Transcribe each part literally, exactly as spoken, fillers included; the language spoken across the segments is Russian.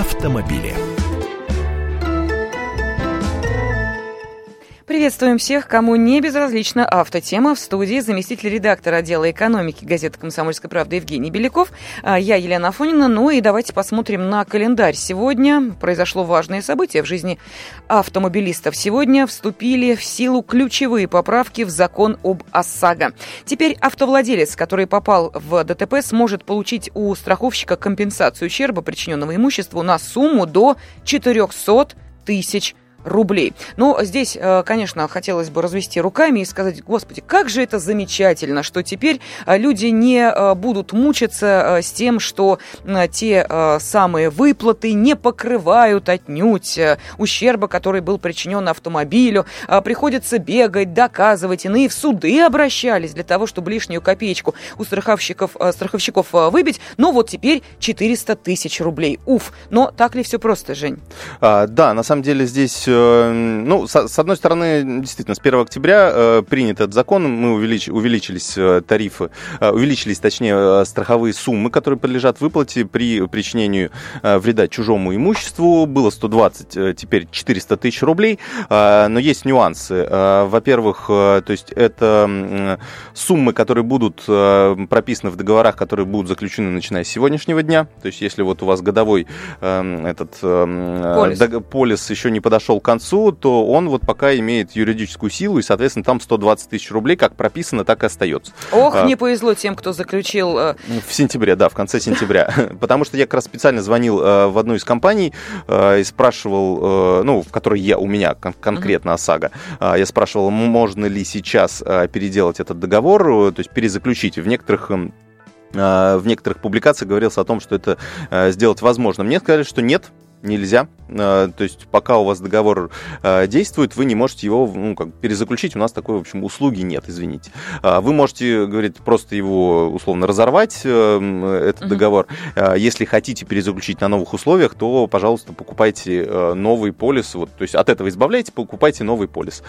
автомобили. Приветствуем всех, кому не безразлична автотема. В студии заместитель редактора отдела экономики газеты «Комсомольская правда» Евгений Беляков. Я Елена Афонина. Ну и давайте посмотрим на календарь. Сегодня произошло важное событие в жизни автомобилистов. Сегодня вступили в силу ключевые поправки в закон об ОСАГО. Теперь автовладелец, который попал в ДТП, сможет получить у страховщика компенсацию ущерба, причиненного имуществу, на сумму до четыреста тысяч рублей. Но здесь, конечно, хотелось бы развести руками и сказать: господи, как же это замечательно, что теперь люди не будут мучиться с тем, что те самые выплаты не покрывают отнюдь ущерба, который был причинен автомобилю. Приходится бегать, доказывать, иные в суды обращались для того, чтобы лишнюю копеечку у страховщиков, страховщиков выбить. Но вот теперь четыреста тысяч рублей. Уф! Но так ли все просто, Жень? А, да, на самом деле здесь... Ну, с одной стороны, действительно, с первого октября принят этот закон, мы увелич, увеличились тарифы, увеличились, точнее, страховые суммы, которые подлежат выплате при причинению вреда чужому имуществу. Было сто двадцать, теперь четыреста тысяч рублей, но есть нюансы. Во-первых, то есть это суммы, которые будут прописаны в договорах, которые будут заключены начиная с сегодняшнего дня. То есть если вот у вас годовой этот полис, дог, полис еще не подошел к концу, то он вот пока имеет юридическую силу, и, соответственно, там сто двадцать тысяч рублей, как прописано, так и остается. Ох, а, не повезло тем, кто заключил... В сентябре, да, в конце сентября. Потому что я как раз специально звонил а, в одну из компаний а, и спрашивал, а, ну, в которой я, у меня кон- конкретно ОСАГО, а, я спрашивал, можно ли сейчас а, переделать этот договор, а, то есть перезаключить. В некоторых... А, в некоторых публикациях говорилось о том, что это а, сделать возможно. Мне сказали, что нет, нельзя. То есть пока у вас договор действует, вы не можете его, ну, как, перезаключить. У нас такой, в общем, услуги нет, извините. Вы можете, говорит, просто его условно разорвать, этот mm-hmm. договор. Если хотите перезаключить на новых условиях, то, пожалуйста, покупайте новый полис. Вот, то есть от этого избавляйтесь, покупайте новый полис.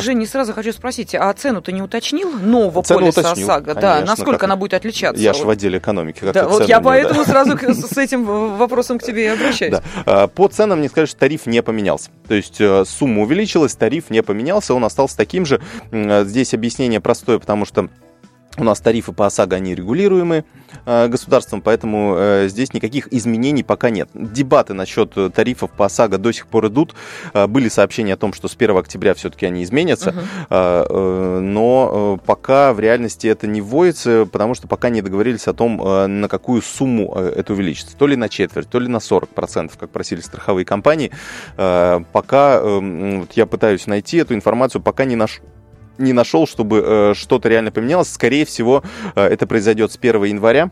Жень, не сразу хочу спросить, а цену ты не уточнил нового цену полиса уточнил, ОСАГО? Конечно, да, насколько как... она будет отличаться? Я вот же в отделе экономики. Как да, вот я мне, поэтому да. сразу с этим вопросом к тебе и обращаюсь. По ценам мне сказали, что тариф не поменялся. То есть сумма увеличилась, тариф не поменялся, он остался таким же. Здесь объяснение простое, потому что у нас тарифы по ОСАГО, они регулируемы э, государством, поэтому э, здесь никаких изменений пока нет. Дебаты насчет тарифов по ОСАГО до сих пор идут. Э, были сообщения о том, что с первого октября все-таки они изменятся, угу. э, э, но э, пока в реальности это не вводится, потому что пока не договорились о том, э, на какую сумму э, это увеличится. То ли на четверть, то ли на сорок процентов, как просили страховые компании. Э, пока э, вот я пытаюсь найти эту информацию, пока не нашел. не нашел, чтобы э, что-то реально поменялось. Скорее всего, э, это произойдет с первого января.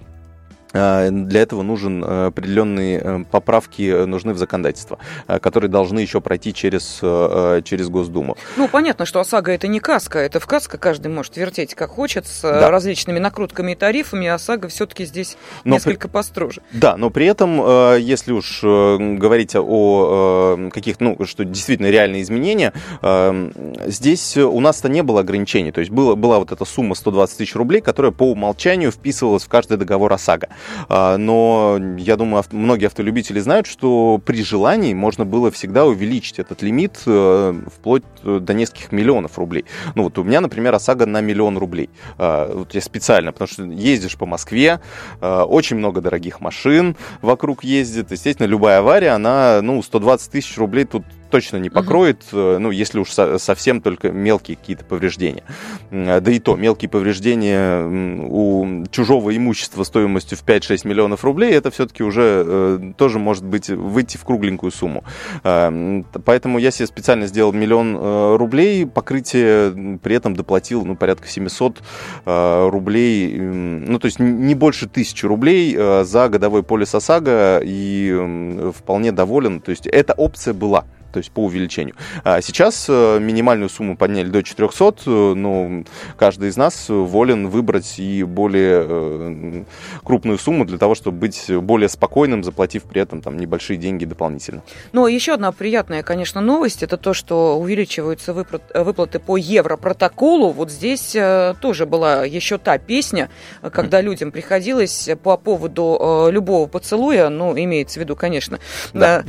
Э, для этого нужен э, определенные э, поправки, э, нужны в законодательство, э, которые должны еще пройти через, э, через Госдуму. Ну, понятно, что ОСАГО — это не КАСКО. Это в КАСКО каждый может вертеть как хочет с да. различными накрутками и тарифами. ОСАГО все-таки здесь но несколько при... построже. Да, но при этом, э, если уж э, говорить о э, каких-то, ну, что действительно реальные изменения, э, здесь у нас-то не было ограничений. То есть была, была вот эта сумма сто двадцать тысяч рублей, которая по умолчанию вписывалась в каждый договор ОСАГО. Но я думаю, авто, многие автолюбители знают, что при желании можно было всегда увеличить этот лимит вплоть до нескольких миллионов рублей. Ну вот у меня, например, ОСАГО на миллион рублей. Вот я специально, потому что ездишь по Москве, очень много дорогих машин вокруг ездит. Естественно, любая авария, она, ну, сто двадцать тысяч рублей тут точно не покроет, uh-huh. ну, если уж совсем только мелкие какие-то повреждения. Да и то, мелкие повреждения у чужого имущества стоимостью в пять-шесть миллионов рублей, это все-таки уже тоже может быть выйти в кругленькую сумму. Поэтому я себе специально сделал миллион рублей, покрытие при этом доплатил, ну, порядка семьсот рублей, ну, то есть не больше тысячи рублей за годовой полис ОСАГО, и вполне доволен. То есть эта опция была. то есть по увеличению. А сейчас минимальную сумму подняли до четыреста, но каждый из нас волен выбрать и более крупную сумму для того, чтобы быть более спокойным, заплатив при этом там небольшие деньги дополнительно. Ну, еще одна приятная, конечно, новость, это то, что увеличиваются выплаты по европротоколу. Вот здесь тоже была еще та песня, когда людям приходилось по поводу любого поцелуя, ну, имеется в виду, конечно, да.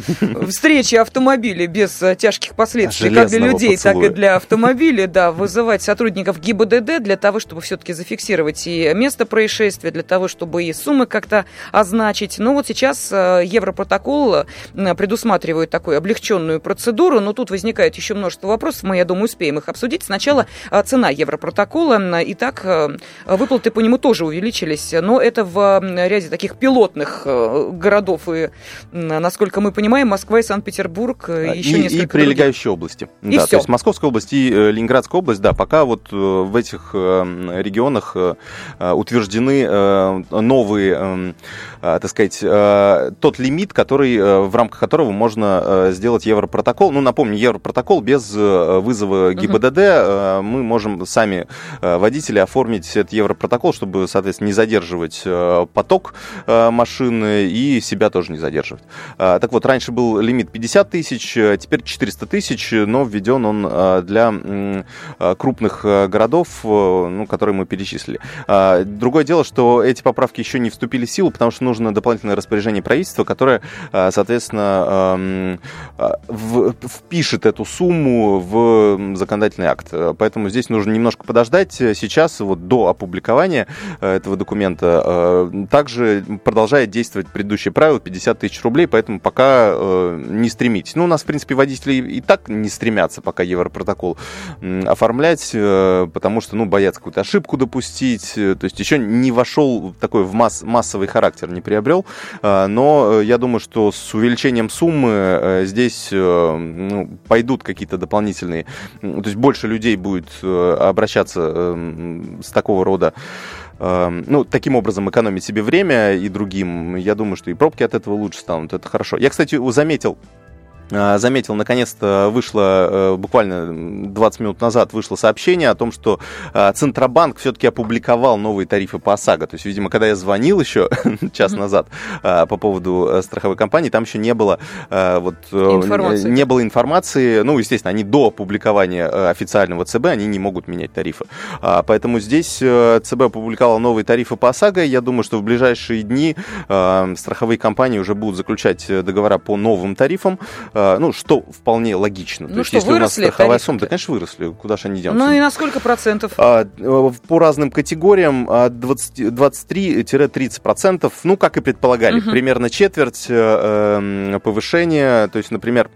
встречи автомобилей без тяжких последствий, железного как для людей, поцелуя. Так и для автомобилей, да, вызывать сотрудников ГИБДД для того, чтобы все-таки зафиксировать и место происшествия, для того, чтобы и суммы как-то означить. Но вот сейчас европротокол предусматривает такую облегченную процедуру, но тут возникает еще множество вопросов, мы, я думаю, успеем их обсудить. Сначала цена европротокола, и так выплаты по нему тоже увеличились, но это в ряде таких пилотных городов, и, насколько мы понимаем, Москва и Санкт-Петербург, и еще и, несколько и прилегающие других области. И да, все. То есть Московская область и Ленинградская область, да, пока вот в этих регионах утверждены новые, так сказать, тот лимит, который, в рамках которого можно сделать европротокол. Ну, напомню, европротокол без вызова ГИБДД. Uh-huh. Мы можем сами, водители, оформить этот европротокол, чтобы, соответственно, не задерживать поток машины и себя тоже не задерживать. Так вот, раньше был лимит пятьдесят тысяч, теперь четыреста тысяч, но введен он для крупных городов, ну, которые мы перечислили. Другое дело, что эти поправки еще не вступили в силу, потому что нужно дополнительное распоряжение правительства, которое, соответственно, впишет эту сумму в законодательный акт. Поэтому здесь нужно немножко подождать. Сейчас, вот до опубликования этого документа, также продолжает действовать предыдущее правило пятьдесят тысяч рублей, поэтому пока не стремитесь. Ну, у нас, в принципе, водители и так не стремятся пока европротокол оформлять, потому что, ну, боятся какую-то ошибку допустить. То есть еще не вошел такой в масс- массовый характер, не приобрел. Но я думаю, что с увеличением суммы здесь, ну, пойдут какие-то дополнительные... То есть больше людей будет обращаться с такого рода... Ну, таким образом экономить себе время и другим. Я думаю, что и пробки от этого лучше станут. Это хорошо. Я, кстати, заметил... Заметил, наконец-то вышло, буквально двадцать минут назад вышло сообщение о том, что Центробанк все-таки опубликовал новые тарифы по ОСАГО. То есть, видимо, когда я звонил еще час назад по поводу страховой компании, там еще не было, вот, не было информации. Ну, естественно, они до опубликования официального ЦБ, они не могут менять тарифы. Поэтому здесь ЦБ опубликовал новые тарифы по ОСАГО. Я думаю, что в ближайшие дни страховые компании уже будут заключать договора по новым тарифам. Ну, что вполне логично. Ну, то есть, если у нас страховая тарифы-то? сумма, то, конечно, выросли. Куда же они денутся? Ну, и на сколько процентов? По разным категориям двадцать, двадцать три - тридцать процентов. Ну, как и предполагали. Угу. Примерно четверть повышения. То есть, например,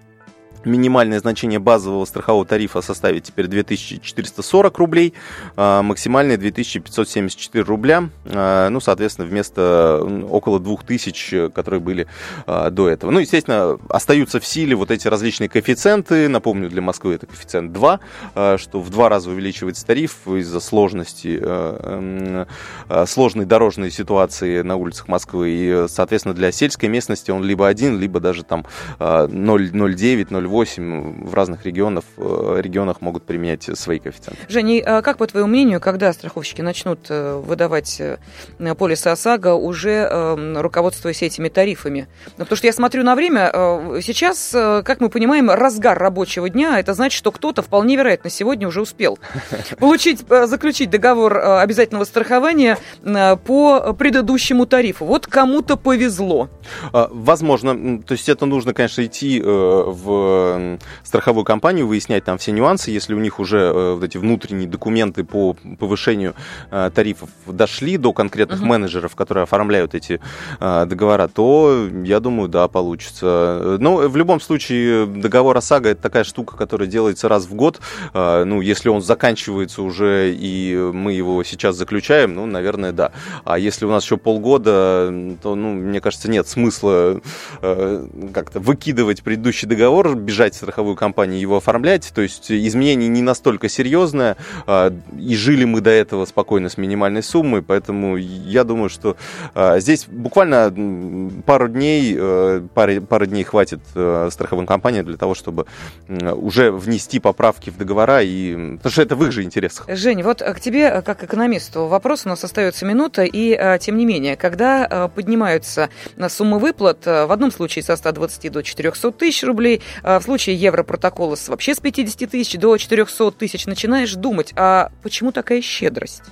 минимальное значение базового страхового тарифа составит теперь две тысячи четыреста сорок рублей, максимальное две тысячи пятьсот семьдесят четыре рубля, ну, соответственно, вместо около двух тысяч, которые были до этого. Ну, естественно, остаются в силе вот эти различные коэффициенты. Напомню, для Москвы это коэффициент два, что в два раза увеличивается тариф из-за сложности, сложной дорожной ситуации на улицах Москвы. И, соответственно, для сельской местности он либо один, либо даже там ноль целых девять, ноль целых восемь в разных регионах, регионах могут применять свои коэффициенты. Женя, как по твоему мнению, когда страховщики начнут выдавать полисы ОСАГО, уже руководствуясь этими тарифами? Потому что я смотрю на время, сейчас, как мы понимаем, разгар рабочего дня, это значит, что кто-то вполне вероятно сегодня уже успел получить, заключить договор обязательного страхования по предыдущему тарифу. Вот кому-то повезло. Возможно. То есть это нужно, конечно, идти в в страховую компанию, выяснять там все нюансы. Если у них уже э, вот эти внутренние документы по повышению э, тарифов дошли до конкретных uh-huh. менеджеров, которые оформляют эти э, договора, то, я думаю, да, получится. Но в любом случае договор ОСАГО — это такая штука, которая делается раз в год. Э, ну, если он заканчивается уже, и мы его сейчас заключаем, ну, наверное, да. А если у нас еще полгода, то, ну, мне кажется, нет смысла э, как-то выкидывать предыдущий договор, бежать в страховую компанию и его оформлять. То есть изменение не настолько серьезное. И жили мы до этого спокойно с минимальной суммой. Поэтому я думаю, что здесь буквально пару дней, пары, пары дней хватит страховым компаниям для того, чтобы уже внести поправки в договора. И... Потому что это в их же интересах. Жень, вот к тебе, как экономисту, вопрос. У нас остается минута. И тем не менее, когда поднимаются суммы выплат, в одном случае со ста двадцати до четырехсот тысяч рублей, в случае Европротокола вообще с пятидесяти тысяч до четырехсот тысяч, начинаешь думать, а почему такая щедрость?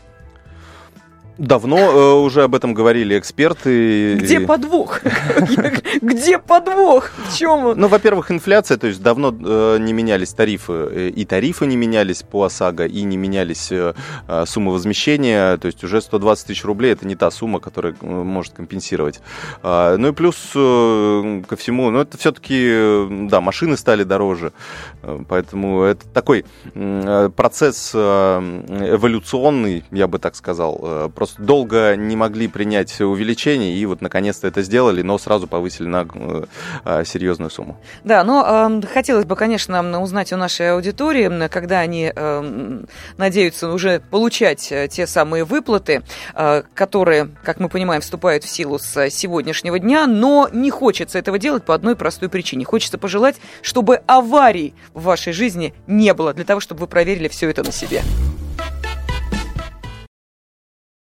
Давно э, уже об этом говорили эксперты. Где и... подвох? Где подвох? В чем он? Ну, во-первых, инфляция, то есть давно э, не менялись тарифы. И тарифы не менялись по ОСАГО, и не менялись э, суммы возмещения. То есть уже сто двадцать тысяч рублей — это не та сумма, которая может компенсировать. Э, ну и плюс э, ко всему, ну это все-таки, э, да, машины стали дороже. Э, поэтому это такой э, процесс э, эволюционный, я бы так сказал, э, долго не могли принять увеличение, и вот наконец-то это сделали, но сразу повысили на э, серьезную сумму. Да, но э, хотелось бы, конечно, узнать у нашей аудитории, когда они э, надеются уже получать те самые выплаты, э, которые, как мы понимаем, вступают в силу с сегодняшнего дня, но не хочется этого делать по одной простой причине. Хочется пожелать, чтобы аварий в вашей жизни не было, для того, чтобы вы проверили все это на себе.